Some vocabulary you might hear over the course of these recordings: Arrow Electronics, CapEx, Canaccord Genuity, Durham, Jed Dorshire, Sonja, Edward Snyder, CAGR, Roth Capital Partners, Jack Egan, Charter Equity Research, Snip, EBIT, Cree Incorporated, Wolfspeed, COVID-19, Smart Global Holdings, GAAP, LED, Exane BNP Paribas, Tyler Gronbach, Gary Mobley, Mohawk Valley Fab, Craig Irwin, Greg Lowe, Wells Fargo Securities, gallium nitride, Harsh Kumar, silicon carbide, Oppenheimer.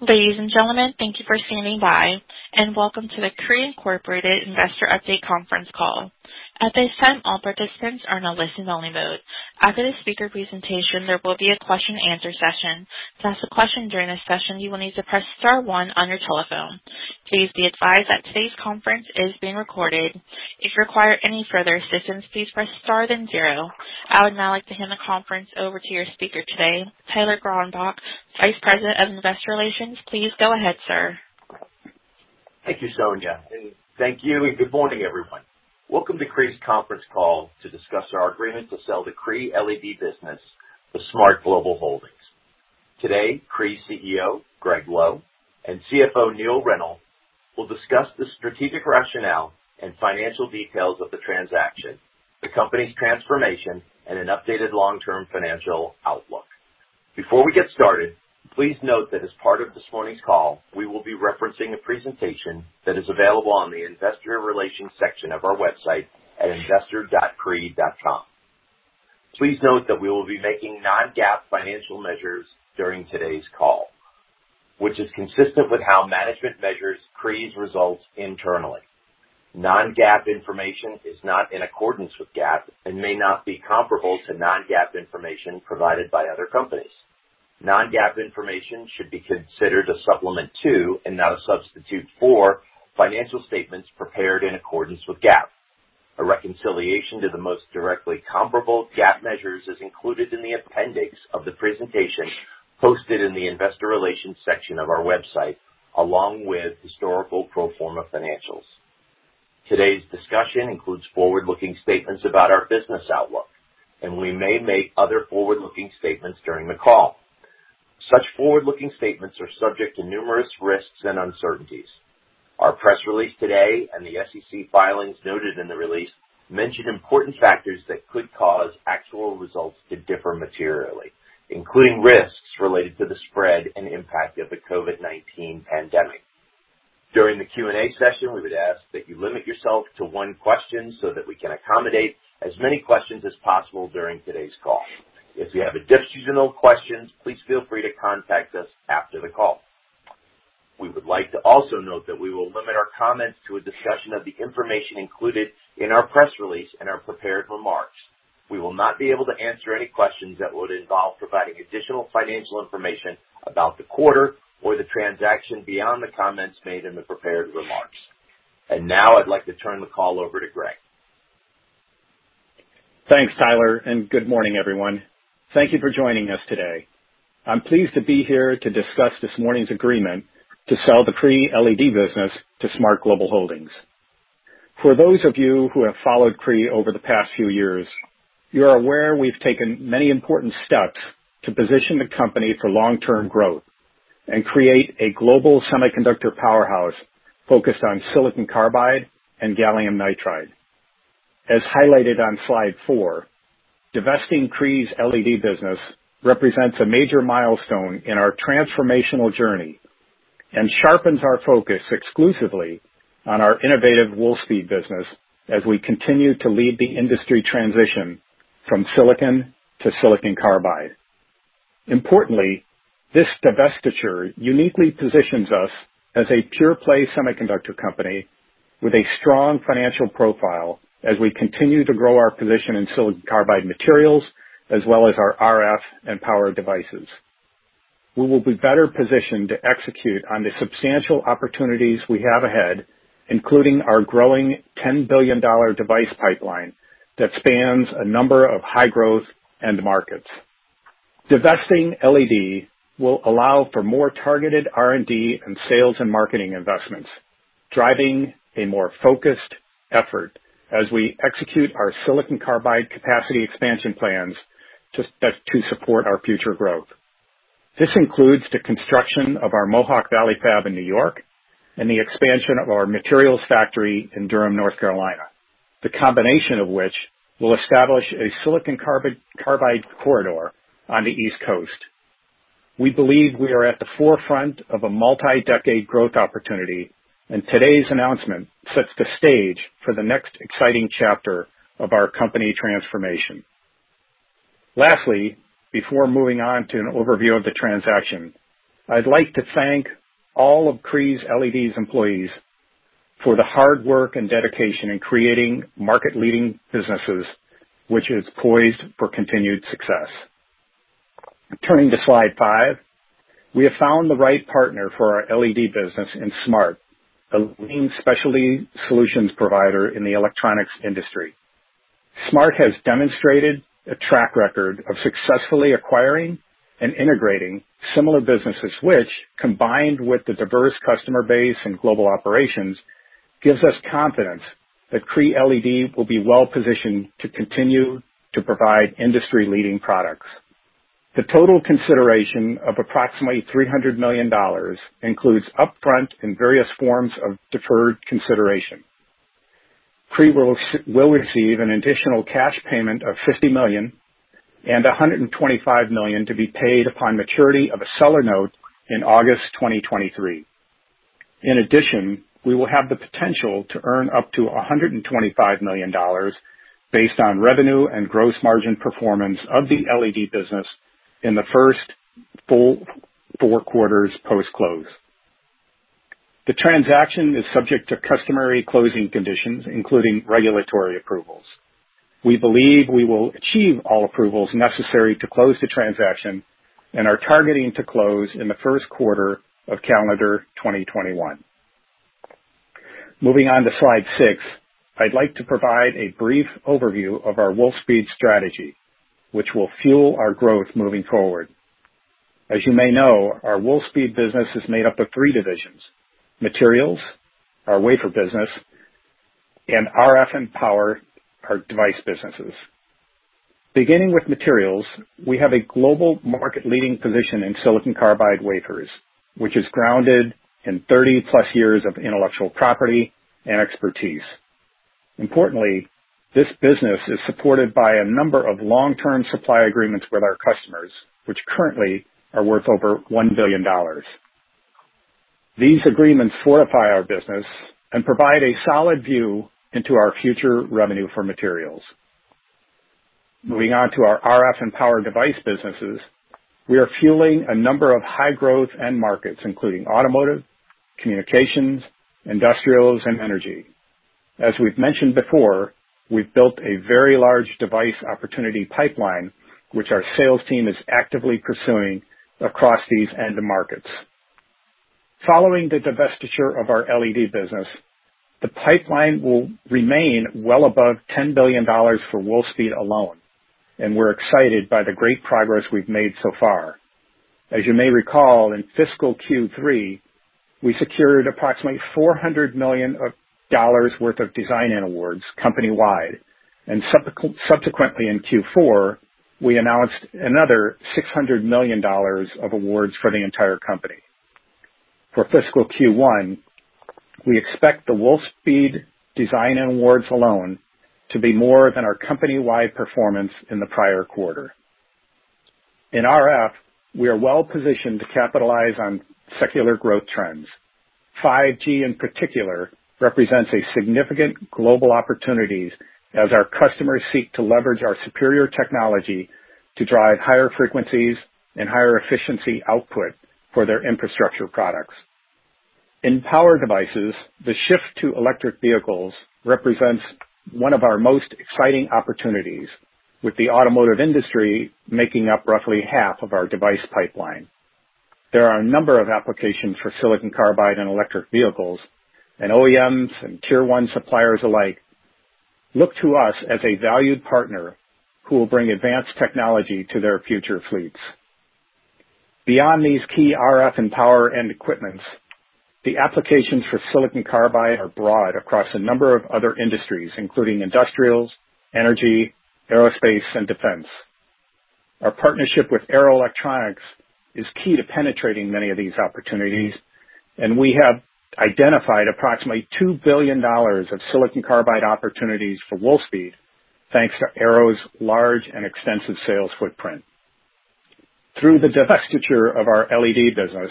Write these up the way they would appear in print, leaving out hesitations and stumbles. Ladies and gentlemen, thank you for standing by, and welcome to the Cree Incorporated Investor Update Conference Call. At this time, all participants are in a listen-only mode. After the speaker presentation, there will be a question-and-answer session. To ask a question during this session, you will need to press star one on your telephone. Please be advised that today's conference is being recorded. If you require any further assistance, please press star then zero. I would now like to hand the conference over to your speaker today, Tyler Gronbach, Vice President of Investor Relations. Please go ahead, sir. Thank you, Sonja, and thank you, and good morning, everyone. Welcome to Cree's conference call to discuss our agreement to sell the Cree LED business to Smart Global Holdings. Today, Cree CEO Greg Lowe and CFO Neil Reynolds will discuss the strategic rationale and financial details of the transaction, the company's transformation, and an updated long-term financial outlook. Before we get started, please note that as part of this morning's call, we will be referencing a presentation that is available on the Investor Relations section of our website at investor.cree.com. Please note that we will be making non-GAAP financial measures during today's call, which is consistent with how management measures Cree's results internally. Non-GAAP information is not in accordance with GAAP and may not be comparable to non-GAAP information provided by other companies. Non-GAAP information should be considered a supplement to and not a substitute for financial statements prepared in accordance with GAAP. A reconciliation to the most directly comparable GAAP measures is included in the appendix of the presentation posted in the Investor Relations section of our website, along with historical pro forma financials. Today's discussion includes forward-looking statements about our business outlook, and we may make other forward-looking statements during the call. Such forward-looking statements are subject to numerous risks and uncertainties. Our press release today and the SEC filings noted in the release mention important factors that could cause actual results to differ materially, including risks related to the spread and impact of the COVID-19 pandemic. During the Q&A session, we would ask that you limit yourself to one question so that we can accommodate as many questions as possible during today's call. If you have additional questions, please feel free to contact us after the call. We would like to also note that we will limit our comments to a discussion of the information included in our press release and our prepared remarks. We will not be able to answer any questions that would involve providing additional financial information about the quarter or the transaction beyond the comments made in the prepared remarks. And now I'd like to turn the call over to Greg. Thanks, Tyler, and good morning, everyone. Thank you for joining us today. I'm pleased to be here to discuss this morning's agreement to sell the Cree LED business to Smart Global Holdings. For those of you who have followed Cree over the past few years, you're aware we've taken many important steps to position the company for long-term growth and create a global semiconductor powerhouse focused on silicon carbide and gallium nitride. As highlighted on slide 4, divesting Cree's LED business represents a major milestone in our transformational journey and sharpens our focus exclusively on our innovative Wolfspeed business as we continue to lead the industry transition from silicon to silicon carbide. Importantly, this divestiture uniquely positions us as a pure-play semiconductor company with a strong financial profile as we continue to grow our position in silicon carbide materials, as well as our RF and power devices. We will be better positioned to execute on the substantial opportunities we have ahead, including our growing $10 billion device pipeline that spans a number of high-growth end markets. Divesting LED will allow for more targeted R&D and sales and marketing investments, driving a more focused effort as we execute our silicon carbide capacity expansion plans to support our future growth. This includes the construction of our Mohawk Valley Fab in New York and the expansion of our materials factory in Durham, North Carolina, the combination of which will establish a silicon carbide corridor on the East Coast. We believe we are at the forefront of a multi-decade growth opportunity, and today's announcement sets the stage for the next exciting chapter of our company transformation. Lastly, before moving on to an overview of the transaction, I'd like to thank all of Cree's LED's employees for the hard work and dedication in creating market-leading businesses, which is poised for continued success. Turning to slide 5, we have found the right partner for our LED business in Smart, a leading specialty solutions provider in the electronics industry. Smart has demonstrated a track record of successfully acquiring and integrating similar businesses, which, combined with the diverse customer base and global operations, gives us confidence that Cree LED will be well-positioned to continue to provide industry-leading products. The total consideration of approximately $300 million includes upfront and various forms of deferred consideration. Cree will receive an additional cash payment of $50 million and $125 million to be paid upon maturity of a seller note in August 2023. In addition, we will have the potential to earn up to $125 million based on revenue and gross margin performance of the LED business in the first full 4 quarters post-close. The transaction is subject to customary closing conditions, including regulatory approvals. We believe we will achieve all approvals necessary to close the transaction and are targeting to close in the first quarter of calendar 2021. Moving on to slide 6, I'd like to provide a brief overview of our Wolfspeed strategy, which will fuel our growth moving forward. As you may know, our Wolfspeed business is made up of 3 divisions: materials, our wafer business, and RF and power, our device businesses. Beginning with materials, we have a global market-leading position in silicon carbide wafers, which is grounded in 30-plus years of intellectual property and expertise. Importantly, this business is supported by a number of long-term supply agreements with our customers, which currently are worth over $1 billion. These agreements fortify our business and provide a solid view into our future revenue for materials. Moving on to our RF and power device businesses, we are fueling a number of high-growth end markets, including automotive, communications, industrials, and energy. As we've mentioned before, we've built a very large device opportunity pipeline, which our sales team is actively pursuing across these end markets. Following the divestiture of our LED business, the pipeline will remain well above $10 billion for Wolfspeed alone, and we're excited by the great progress we've made so far. As you may recall, in fiscal Q3, we secured approximately $400 million of dollars worth of design-in awards company-wide, and subsequently in Q4, we announced another $600 million of awards for the entire company. For fiscal Q1, we expect the Wolfspeed design-in awards alone to be more than our company-wide performance in the prior quarter. In RF, we are well-positioned to capitalize on secular growth trends. 5G in particular represents a significant global opportunity as our customers seek to leverage our superior technology to drive higher frequencies and higher efficiency output for their infrastructure products. In power devices, the shift to electric vehicles represents one of our most exciting opportunities, with the automotive industry making up roughly half of our device pipeline. There are a number of applications for silicon carbide in electric vehicles, and OEMs and Tier 1 suppliers alike look to us as a valued partner who will bring advanced technology to their future fleets. Beyond these key RF and power end equipments, the applications for silicon carbide are broad across a number of other industries, including industrials, energy, aerospace, and defense. Our partnership with Arrow Electronics is key to penetrating many of these opportunities, and we have identified approximately $2 billion of silicon carbide opportunities for Wolfspeed, thanks to Arrow's large and extensive sales footprint. Through the divestiture of our LED business,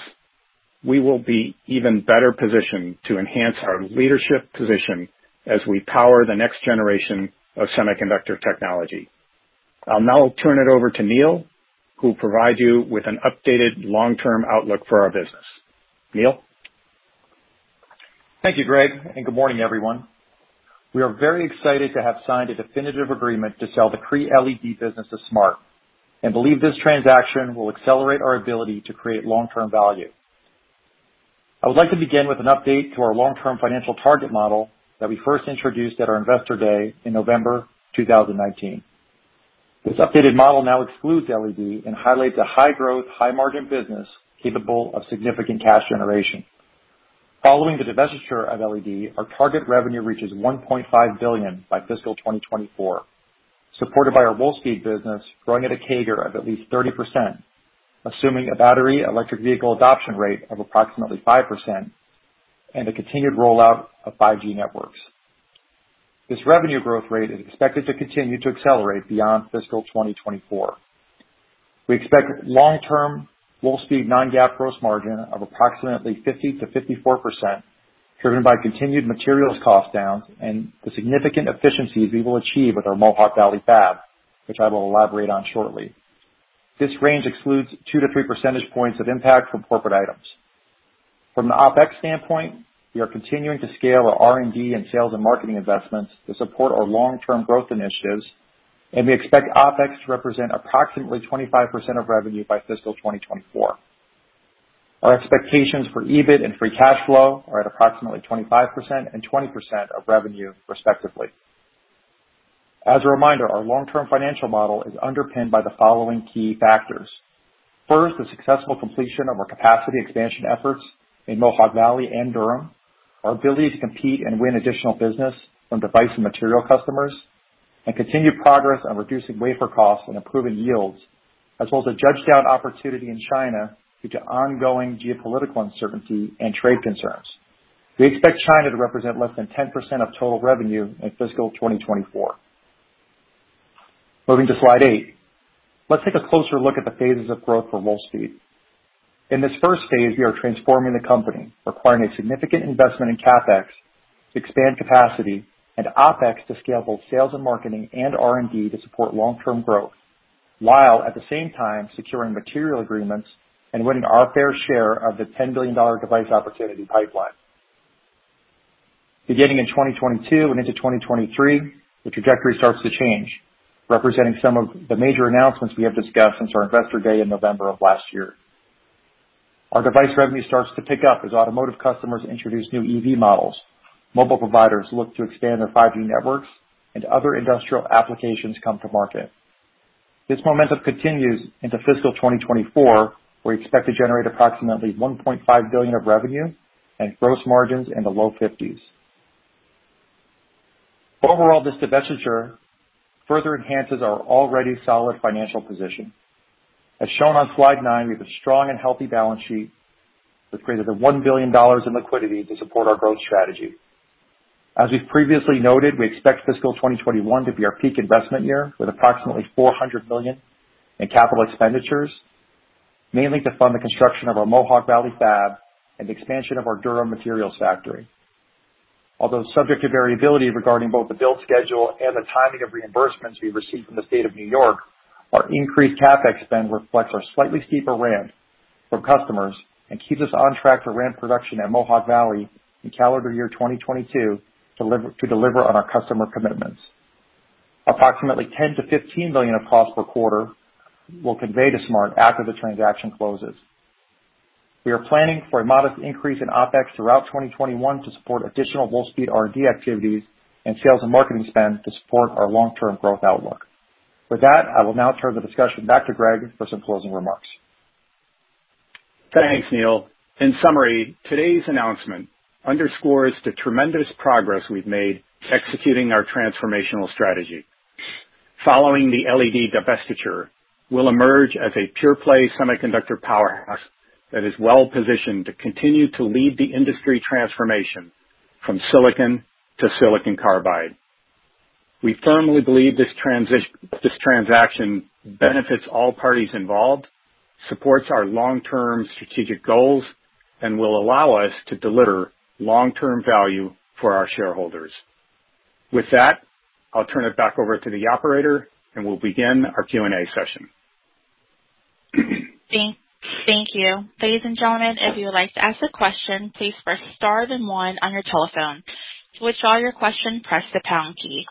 we will be even better positioned to enhance our leadership position as we power the next generation of semiconductor technology. I'll now turn it over to Neil, who will provide you with an updated long-term outlook for our business. Neil? Thank you, Greg, and good morning, everyone. We are very excited to have signed a definitive agreement to sell the Cree LED business to Smart and believe this transaction will accelerate our ability to create long-term value. I would like to begin with an update to our long-term financial target model that we first introduced at our Investor Day in November 2019. This updated model now excludes LED and highlights a high-growth, high-margin business capable of significant cash generation. Following the divestiture of LED, our target revenue reaches $1.5 billion by fiscal 2024, supported by our Wolfspeed business growing at a CAGR of at least 30%, assuming a battery electric vehicle adoption rate of approximately 5% and a continued rollout of 5G networks. This revenue growth rate is expected to continue to accelerate beyond fiscal 2024. We expect long-term Wolfspeed non-GAAP gross margin of approximately 50 to 54%, driven by continued materials cost downs and the significant efficiencies we will achieve with our Mohawk Valley Fab, which I will elaborate on shortly. This range excludes 2 to 3 percentage points of impact from corporate items. From the OpEx standpoint, we are continuing to scale our R&D and sales and marketing investments to support our long-term growth initiatives, and we expect OpEx to represent approximately 25% of revenue by fiscal 2024. Our expectations for EBIT and free cash flow are at approximately 25% and 20% of revenue, respectively. As a reminder, our long-term financial model is underpinned by the following key factors. First, the successful completion of our capacity expansion efforts in Mohawk Valley and Durham, our ability to compete and win additional business from device and material customers, and continued progress on reducing wafer costs and improving yields, as well as a judged-out opportunity in China due to ongoing geopolitical uncertainty and trade concerns. We expect China to represent less than 10% of total revenue in fiscal 2024. Moving to slide 8, let's take a closer look at the phases of growth for Wolfspeed. In this first phase, we are transforming the company, requiring a significant investment in CapEx to expand capacity and OpEx to scale both sales and marketing and R&D to support long-term growth, while at the same time securing material agreements and winning our fair share of the $10 billion device opportunity pipeline. Beginning in 2022 and into 2023, the trajectory starts to change, representing some of the major announcements we have discussed since our Investor Day in November of last year. Our device revenue starts to pick up as automotive customers introduce new EV models, mobile providers look to expand their 5G networks, and other industrial applications come to market. This momentum continues into fiscal 2024, where we expect to generate approximately $1.5 billion of revenue and gross margins in the low 50s. Overall, this divestiture further enhances our already solid financial position. As shown on slide 9, we have a strong and healthy balance sheet with greater than $1 billion in liquidity to support our growth strategy. As we've previously noted, we expect fiscal 2021 to be our peak investment year with approximately $400 million in capital expenditures, mainly to fund the construction of our Mohawk Valley Fab and the expansion of our Durham materials factory. Although subject to variability regarding both the build schedule and the timing of reimbursements we receive from the state of New York, our increased CapEx spend reflects our slightly steeper ramp from customers and keeps us on track to ramp production at Mohawk Valley in calendar year 2022 to deliver on our customer commitments. Approximately $10 to $15 million of costs per quarter will convey to Smart after the transaction closes. We are planning for a modest increase in OpEx throughout 2021 to support additional Wolfspeed R&D activities and sales and marketing spend to support our long-term growth outlook. With that, I will now turn the discussion back to Greg for some closing remarks. Thanks, Neil. In summary, today's announcement underscores the tremendous progress we've made executing our transformational strategy. Following the LED divestiture, we'll emerge as a pure-play semiconductor powerhouse that is well-positioned to continue to lead the industry transformation from silicon to silicon carbide. We firmly believe this transaction benefits all parties involved, supports our long-term strategic goals, and will allow us to deliver long-term value for our shareholders. With that, I'll turn it back over to the operator, and we'll begin our Q&A session. Thank you. Ladies and gentlemen, if you would like to ask a question, please press star then one on your telephone. To withdraw your question, press the pound key.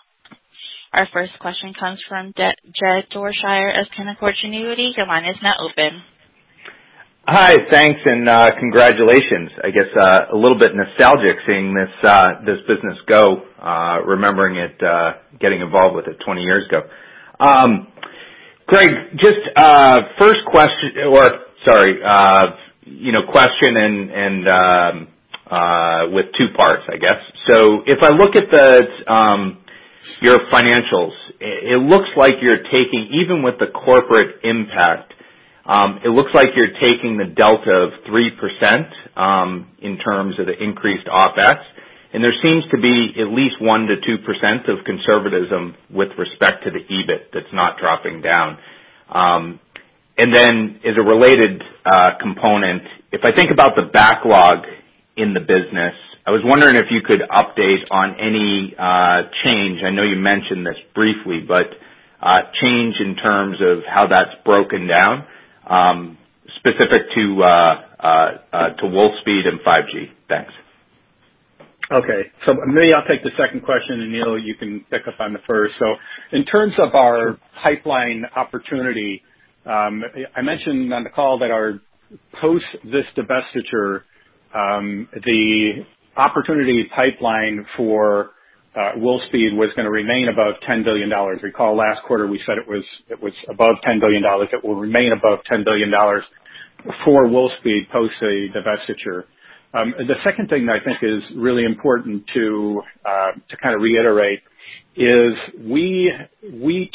Our first question comes from Jed Dorshire of Canaccord Genuity. Your line is now open. Hi, thanks, and congratulations. I guess a little bit nostalgic seeing this business go, remembering it, getting involved with it 20 years ago. Greg, just first question, question and with two parts, I guess. So if I look at the your financials, it looks like you're taking, even with the corporate impact, it looks like you're taking the delta of 3% in terms of the increased OpEx, and there seems to be at least 1 to 2% of conservatism with respect to the EBIT that's not dropping down. And then as a related component, if I think about the backlog in the business, I was wondering if you could update on any change. I know you mentioned this briefly, but change in terms of how that's broken down. Specific to Wolfspeed and 5G. Thanks. Okay, so maybe I'll take the second question, and Neil, you can pick up on the first. So, in terms of our pipeline opportunity, I mentioned on the call that our post this divestiture, the opportunity pipeline for Wolfspeed was going to remain above $10 billion. Recall last quarter we said it was above $10 billion. It will remain above $10 billion for Wolfspeed post a divestiture. The second thing that I think is really important to kind of reiterate is we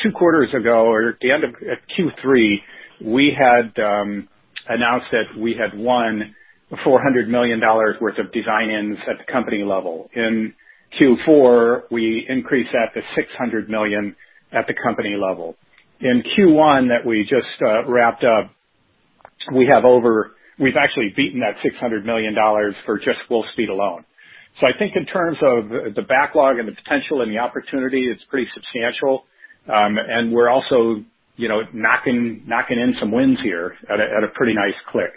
2 quarters ago, or at the end of Q3, we had announced that we had won $400 million worth of design-ins at the company level. In Q4, we increased that to $600 million at the company level. In Q1 that we just wrapped up, we've actually beaten that $600 million for just Wolfspeed alone. So I think in terms of the backlog and the potential and the opportunity, it's pretty substantial. And we're also, knocking in some wins here at a pretty nice clip.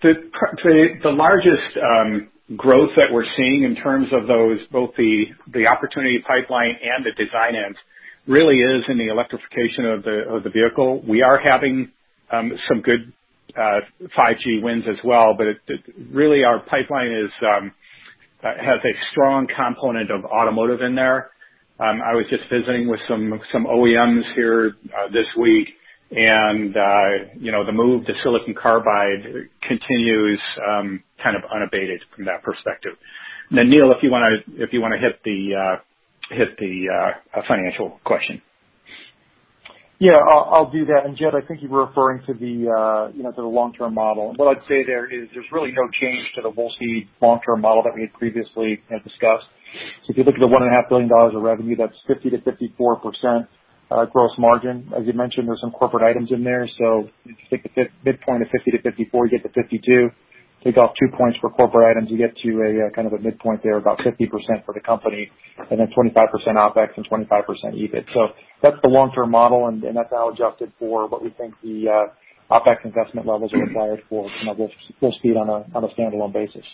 The largest, growth that we're seeing in terms of those, both the opportunity pipeline and the design ends, really is in the electrification of the vehicle. We are having some good 5G wins as well, but really our pipeline is has a strong component of automotive in there. I was just visiting with some OEMs here this week, and the move to silicon carbide continues kind of unabated from that perspective. Now, Neil, if you want to hit the financial question. Yeah, I'll do that. And Jed, I think you were referring to the to the long-term model. What I'd say there is there's really no change to the Wolfspeed long-term model that we had previously discussed. So if you look at the $1.5 billion of revenue, that's 50 to 54%. Gross margin. As you mentioned, there's some corporate items in there, so if you take the midpoint of 50 to 54, you get to 52. Take off 2 points for corporate items, you get to a kind of a midpoint there, about 50% for the company, and then 25% OpEx and 25% EBIT. So that's the long-term model, and that's now adjusted for what we think the OpEx investment levels are required for Wolfspeed on a standalone basis.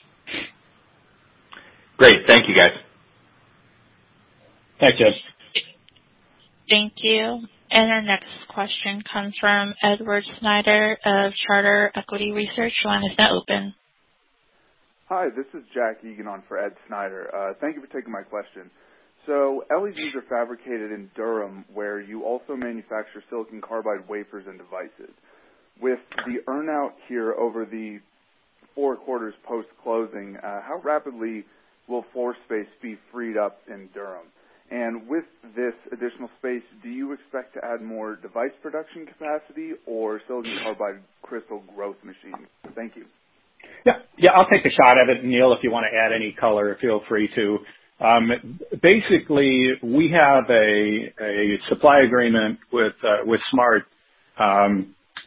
Great. Thank you, guys. Thanks, Jess. Thank you. And our next question comes from Edward Snyder of Charter Equity Research. Your line is now open. Hi, this is Jack Egan on for Ed Snyder. Thank you for taking my question. So LEDs are fabricated in Durham, where you also manufacture silicon carbide wafers and devices. With the earnout here over the 4 quarters post-closing, how rapidly will floor space be freed up in Durham? And with this additional space, do you expect to add more device production capacity or silicon carbide crystal growth machines? Thank you. Yeah, I'll take a shot at it. Neil, if you want to add any color, feel free to. Basically, we have a supply agreement with Smart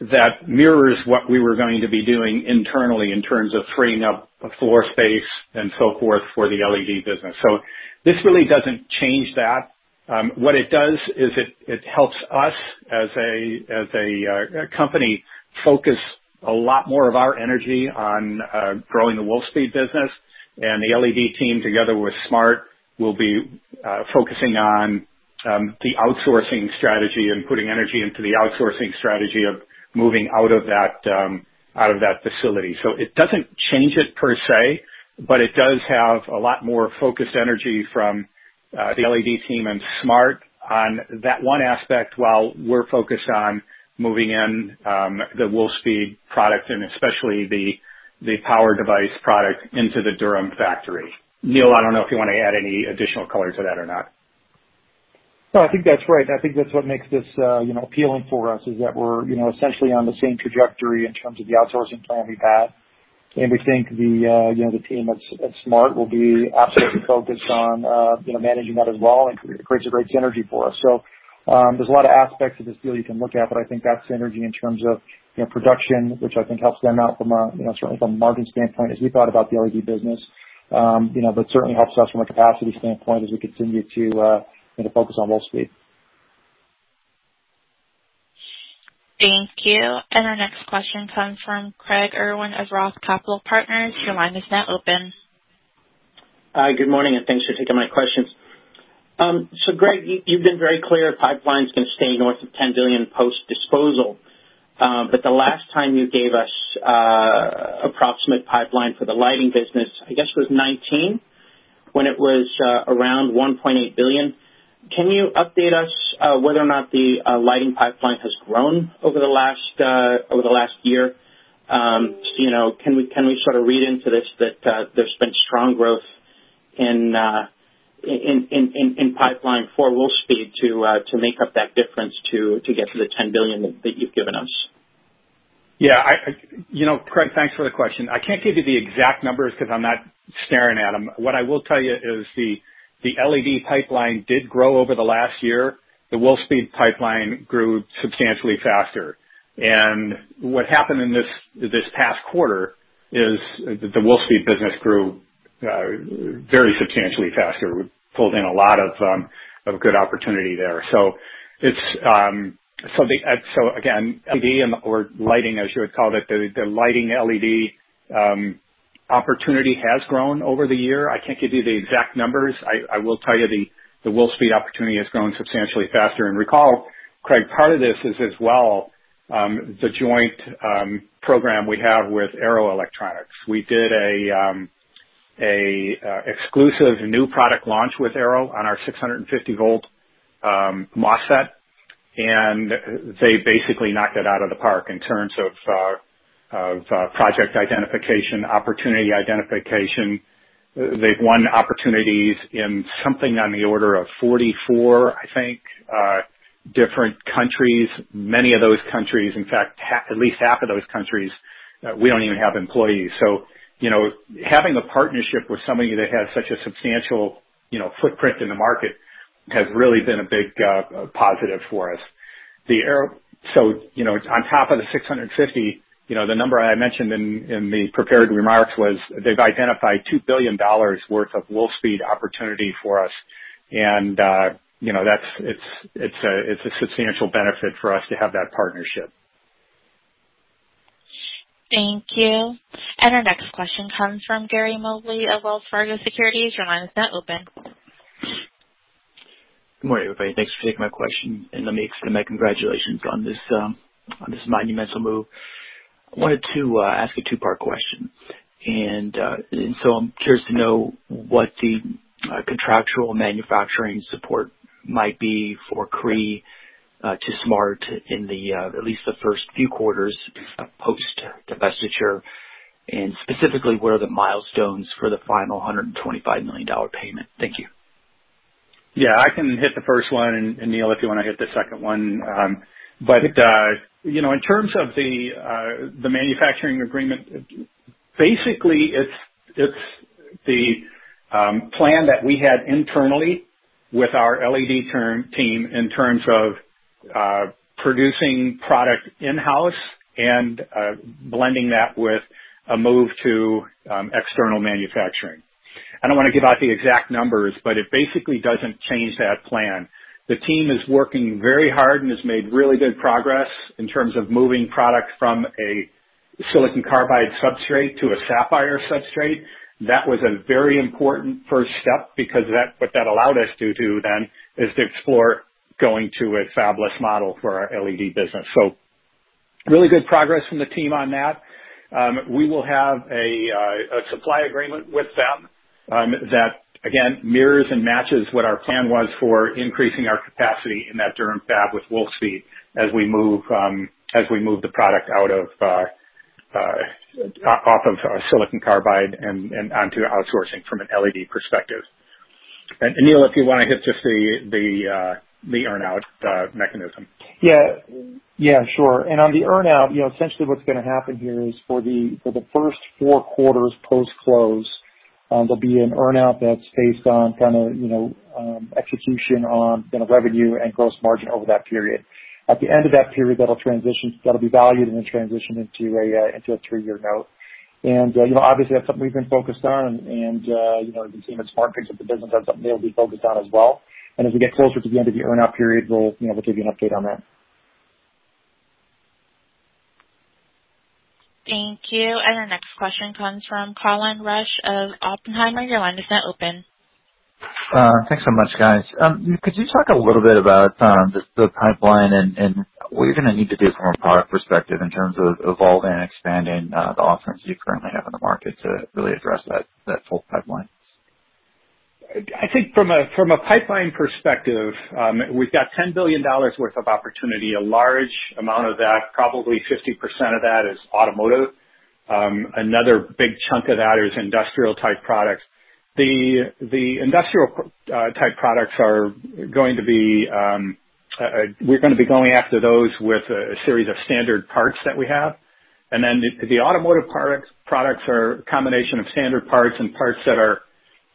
that mirrors what we were going to be doing internally in terms of freeing up floor space and so forth for the LED business. So this really doesn't change that. What it does is it helps us as a company focus a lot more of our energy on growing the Wolfspeed business, and the LED team together with Smart will be focusing on the outsourcing strategy and putting energy into the outsourcing strategy of moving out of that facility. So it doesn't change it per se, but it does have a lot more focused energy from the LED team and Smart on that one aspect, while we're focused on moving in the Wolfspeed product and especially the power device product into the Durham factory. Neil, I don't know if you want to add any additional color to that or not. No, I think that's right. I think that's what makes this, appealing for us, is that we're, essentially on the same trajectory in terms of the outsourcing plan we've had. And we think the team at Smart will be absolutely focused on, managing that as well, and it creates a great synergy for us. So, there's a lot of aspects of this deal you can look at, but I think that synergy in terms of, production, which I think helps them out from a, certainly from a margin standpoint as we thought about the LED business, but certainly helps us from a capacity standpoint as we continue to focus on Wolfspeed. Thank you. And our next question comes from Craig Irwin of Roth Capital Partners. Your line is now open. Hi, good morning, and thanks for taking my questions. So, Greg, you've been very clear pipeline's going to stay north of $10 billion post-disposal, but the last time you gave us approximate pipeline for the lighting business, I guess, was 19, when it was around $1.8 billion. Can you update us whether or not the lighting pipeline has grown over the last year? Can we sort of read into this that there's been strong growth in pipeline for Wolfspeed to make up that difference to get to the $10 billion that you've given us? Yeah, Craig, thanks for the question. I can't give you the exact numbers because I'm not staring at them. What I will tell you is the LED pipeline did grow over the last year. The Wolfspeed pipeline grew substantially faster. And what happened in this past quarter is the Wolfspeed business grew very substantially faster. We pulled in a lot of good opportunity there. So it's so again, LED or lighting, as you would call it, the lighting LED opportunity has grown over the year. I can't give you the exact numbers. I will tell you the Wolfspeed opportunity has grown substantially faster. And recall, Craig, part of this is as well the joint program we have with Arrow Electronics. We did a exclusive new product launch with Arrow on our 650-volt MOSFET, and they basically knocked it out of the park in terms of project identification, opportunity identification. They've won opportunities in something on the order of 44, I think, different countries. Many of those countries, in fact, at least half of those countries, we don't even have employees. So, having a partnership with somebody that has such a substantial, footprint in the market has really been a big positive for us. So, on top of the 650, the number I mentioned in the prepared remarks was they've identified $2 billion worth of Wolfspeed opportunity for us. And, it's a substantial benefit for us to have that partnership. Thank you. And our next question comes from Gary Mobley of Wells Fargo Securities. Your line is now open. Good morning, everybody. Thanks for taking my question. And let me extend my congratulations on this monumental move. I wanted to ask a two-part question, and so I'm curious to know what the contractual manufacturing support might be for Cree to Smart in the at least the first few quarters post divestiture, and specifically what are the milestones for the final $125 million payment? Thank you. Yeah, I can hit the first one, and Neil, if you want to hit the second one, in terms of the manufacturing agreement, basically it's the plan that we had internally with our LED team in terms of producing product in-house and blending that with a move to external manufacturing. I don't want to give out the exact numbers, but it basically doesn't change that plan. The team is working very hard and has made really good progress in terms of moving product from a silicon carbide substrate to a sapphire substrate. That was a very important first step because what that allowed us to do then is to explore going to a fabless model for our LED business. So really good progress from the team on that. We will have a supply agreement with them that, again, mirrors and matches what our plan was for increasing our capacity in that Durham fab with Wolfspeed as we move the product out of off of silicon carbide and onto outsourcing from an LED perspective. And Neil, if you want to hit just the earnout mechanism. Yeah, sure. And on the earnout, essentially what's going to happen here is for the first 4 quarters post close, there'll be an earnout that's based on execution on revenue and gross margin over that period. At the end of that period, that'll be valued and then transitioned into a 3-year note. And obviously that's something we've been focused on, and the team at Smart picks up the business. That's something they'll be focused on as well. And as we get closer to the end of the earnout period, we'll give you an update on that. Thank you. And our next question comes from Colin Rush of Oppenheimer. Your line is now open. Thanks so much, guys. Could you talk a little bit about the pipeline and what you're going to need to do from a product perspective in terms of evolving and expanding the offerings you currently have in the market to really address that full pipeline? I think from a pipeline perspective, we've got $10 billion worth of opportunity. A large amount of that, probably 50% of that, is automotive. Another big chunk of that is industrial type products. The industrial type products are going to be we're going to be going after those with a series of standard parts that we have, and then the automotive products are a combination of standard parts and parts that are,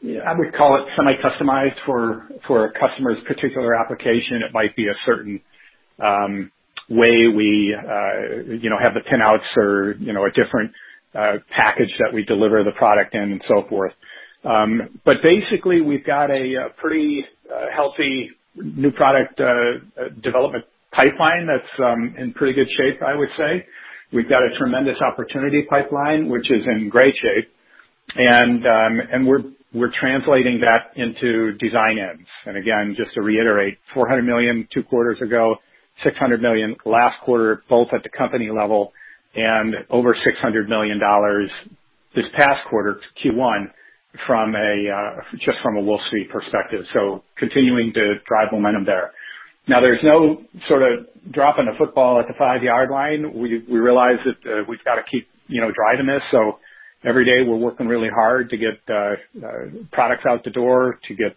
I would call it, semi-customized for a customer's particular application. It might be a certain way we have the pinouts, or a different package that we deliver the product in, and so forth. But basically, we've got a pretty healthy new product development pipeline that's in pretty good shape, I would say. We've got a tremendous opportunity pipeline, which is in great shape, and we're translating that into design ends. And again, just to reiterate, $400 million 2 quarters ago, $600 million last quarter, both at the company level, and over $600 million this past quarter, Q1, from a Wolfspeed perspective. So continuing to drive momentum there. Now, there's no sort of dropping the football at the 5-yard line. We realize that we've got to keep driving this. So every day we're working really hard to get products out the door, to get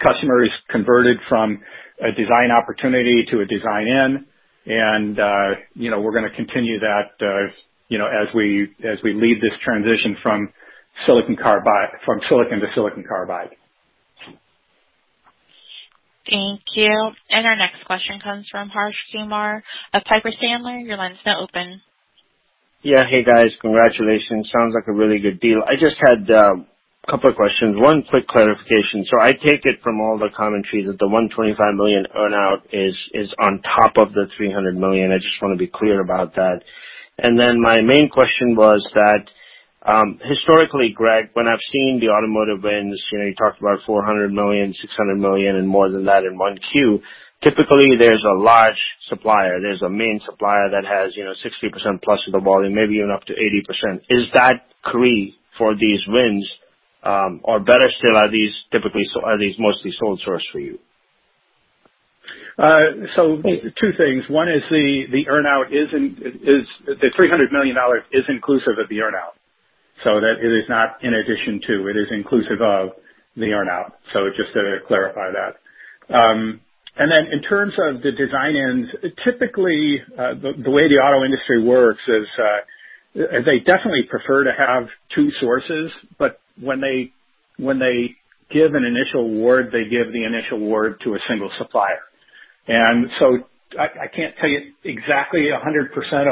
customers converted from a design opportunity to a design in, and we're going to continue that as we lead this transition from silicon to silicon carbide. Thank you. And our next question comes from Harsh Kumar of Piper Sandler. Your line is now open. Yeah. Hey, guys. Congratulations. Sounds like a really good deal. I just had a couple of questions. One quick clarification. So I take it from all the commentary that the $125 million earnout is on top of the $300 million. I just want to be clear about that. And then my main question was that historically, Greg, when I've seen the automotive wins, you talked about $400 million, $600 million, and more than that in 1Q. Typically, there's a large supplier. There's a main supplier that has, 60% plus of the volume, maybe even up to 80%. Is that Cree for these wins? Or better still, are these mostly sole source for you? So 2 things. One is the earnout is the $300 million is inclusive of the earnout. So that it is not in addition to, it is inclusive of the earnout. So just to clarify that. And then in terms of the design ends, typically the way the auto industry works is they definitely prefer to have 2 sources, but when they give an initial award, they give the initial award to a single supplier. And so I can't tell you exactly 100%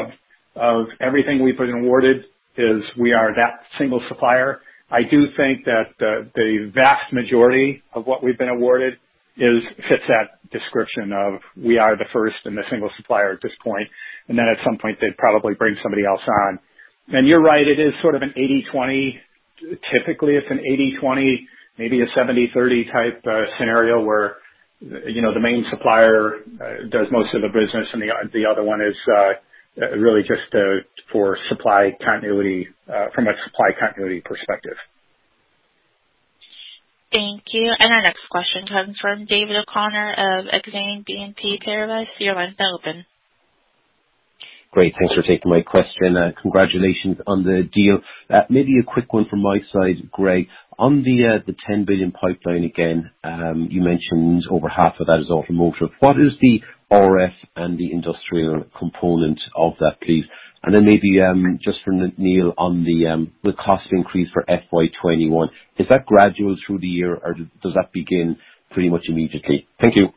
of everything we've been awarded is we are that single supplier. I do think that the vast majority of what we've been awarded fits that description of we are the first and the single supplier at this point, and then at some point they'd probably bring somebody else on. And you're right, it is sort of an 80-20. Typically it's an 80-20, maybe a 70-30 type scenario where, you know, the main supplier does most of the business and the other one is really just for supply continuity, from a supply continuity perspective. Thank you. And our next question comes from David O'Connor of Exane BNP Paribas. Your line's now open. Great. Thanks for taking my question. Congratulations on the deal. Maybe a quick one from my side, Greg. On the $10 billion pipeline again, you mentioned over half of that is automotive. What is the RF and the industrial component of that, please? And then maybe just for Neil on the cost increase for FY21, is that gradual through the year or does that begin pretty much immediately? Thank you.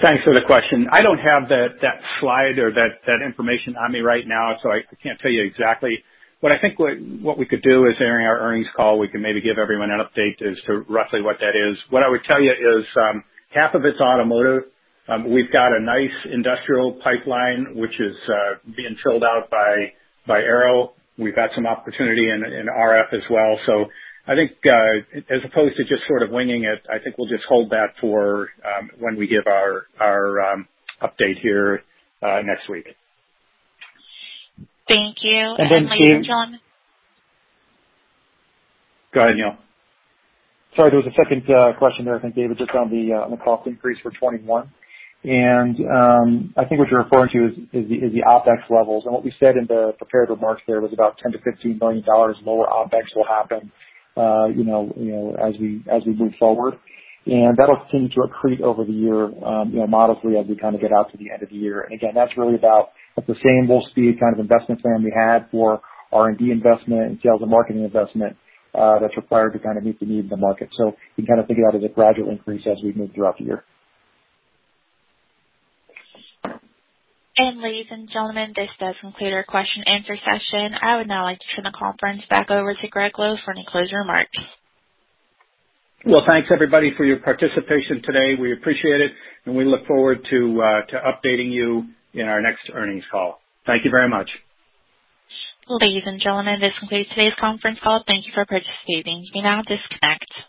Thanks for the question. I don't have that slide or that information on me right now, so I can't tell you exactly. But I think what we could do is during our earnings call, we can maybe give everyone an update as to roughly what that is. What I would tell you is half of it's automotive. We've got a nice industrial pipeline, which is being filled out by Arrow. We've got some opportunity in RF as well. So I think as opposed to just sort of winging it, I think we'll just hold that for when we give our update here next week. Thank you. And ladies and gentlemen. Go ahead, Neil. Sorry, there was a second question there, I think, David, just on the cost increase for 21. And I think what you're referring to is the OPEX levels. And what we said in the prepared remarks there was about $10 to $15 million lower OPEX will happen, as we move forward. And that'll continue to accrete over the year, modestly as we kind of get out to the end of the year. And again, that's really about the same Wolfspeed kind of investment plan we had for R&D investment and sales and marketing investment. That's required to kind of meet the need in the market. So you can kind of think of that as a gradual increase as we move throughout the year. And ladies and gentlemen, this does conclude our question and answer session. I would now like to turn the conference back over to Greg Lowe for any closing remarks. Well, thanks everybody for your participation today. We appreciate it, and we look forward to updating you in our next earnings call. Thank you very much. Ladies and gentlemen, this concludes today's conference call. Thank you for participating. You may now disconnect.